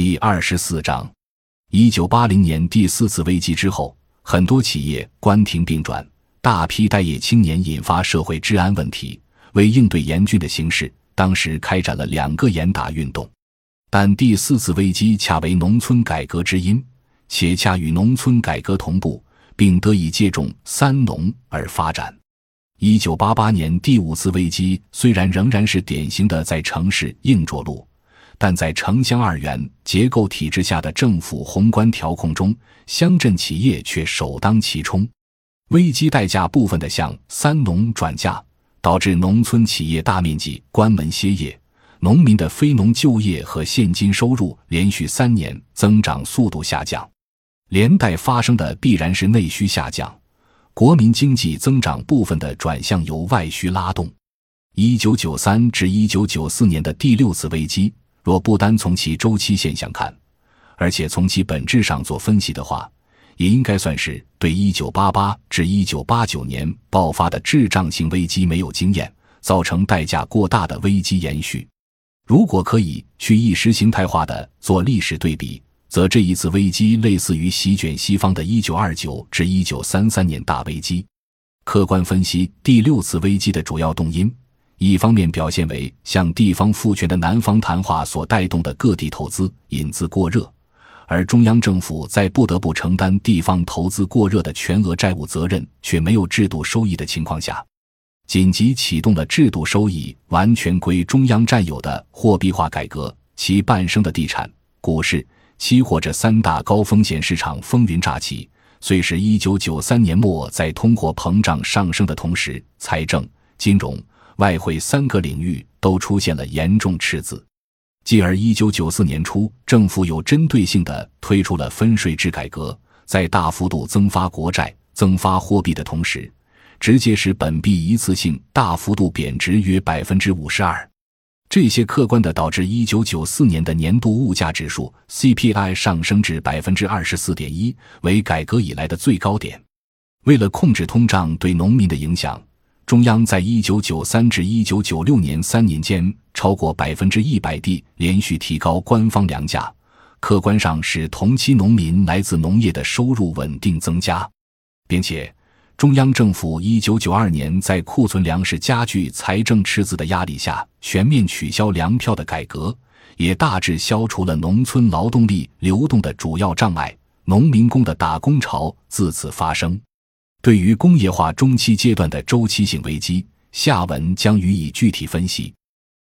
第24章。1980年第四次危机之后，很多企业关停并转，大批待业青年引发社会治安问题，为应对严峻的形势，当时开展了2个严打运动。但第四次危机恰为农村改革之因，且恰与农村改革同步，并得以借重三农而发展。1988年第5次危机虽然仍然是典型的在城市硬着陆，但在城乡二元结构体制下的政府宏观调控中，乡镇企业却首当其冲。危机代价部分的向三农转嫁，导致农村企业大面积关门歇业，农民的非农就业和现金收入连续3年增长速度下降，连带发生的必然是内需下降，国民经济增长部分的转向由外需拉动。1993至1994年的第6次危机，若不单从其周期现象看，而且从其本质上做分析的话，也应该算是对1988至1989年爆发的滞胀性危机没有经验，造成代价过大的危机延续。如果可以去意识形态化的做历史对比，则这一次危机类似于席卷西方的1929至1933年大危机。客观分析第6次危机的主要动因，一方面表现为向地方赋权的南方谈话所带动的各地投资引资过热，而中央政府在不得不承担地方投资过热的全额债务责任却没有制度收益的情况下，紧急启动了制度收益完全归中央占有的货币化改革，其伴生的地产、股市、期货这3大高风险市场风云乍起，遂使1993年末在通货膨胀上升的同时，财政、金融、外汇3个领域都出现了严重赤字。继而1994年初，政府有针对性地推出了分税制改革，在大幅度增发国债、增发货币的同时，直接使本币一次性大幅度贬值约 52%。这些客观地导致1994年的年度物价指数 CPI 上升至 24.1%， 为改革以来的最高点。为了控制通胀对农民的影响，中央在1993至1996年3年间超过 100% 地连续提高官方粮价，客观上使同期农民来自农业的收入稳定增加，并且中央政府1992年在库存粮食加剧财政赤字的压力下，全面取消粮票的改革，也大致消除了农村劳动力流动的主要障碍，农民工的打工潮自此发生。对于工业化中期阶段的周期性危机，下文将予以具体分析。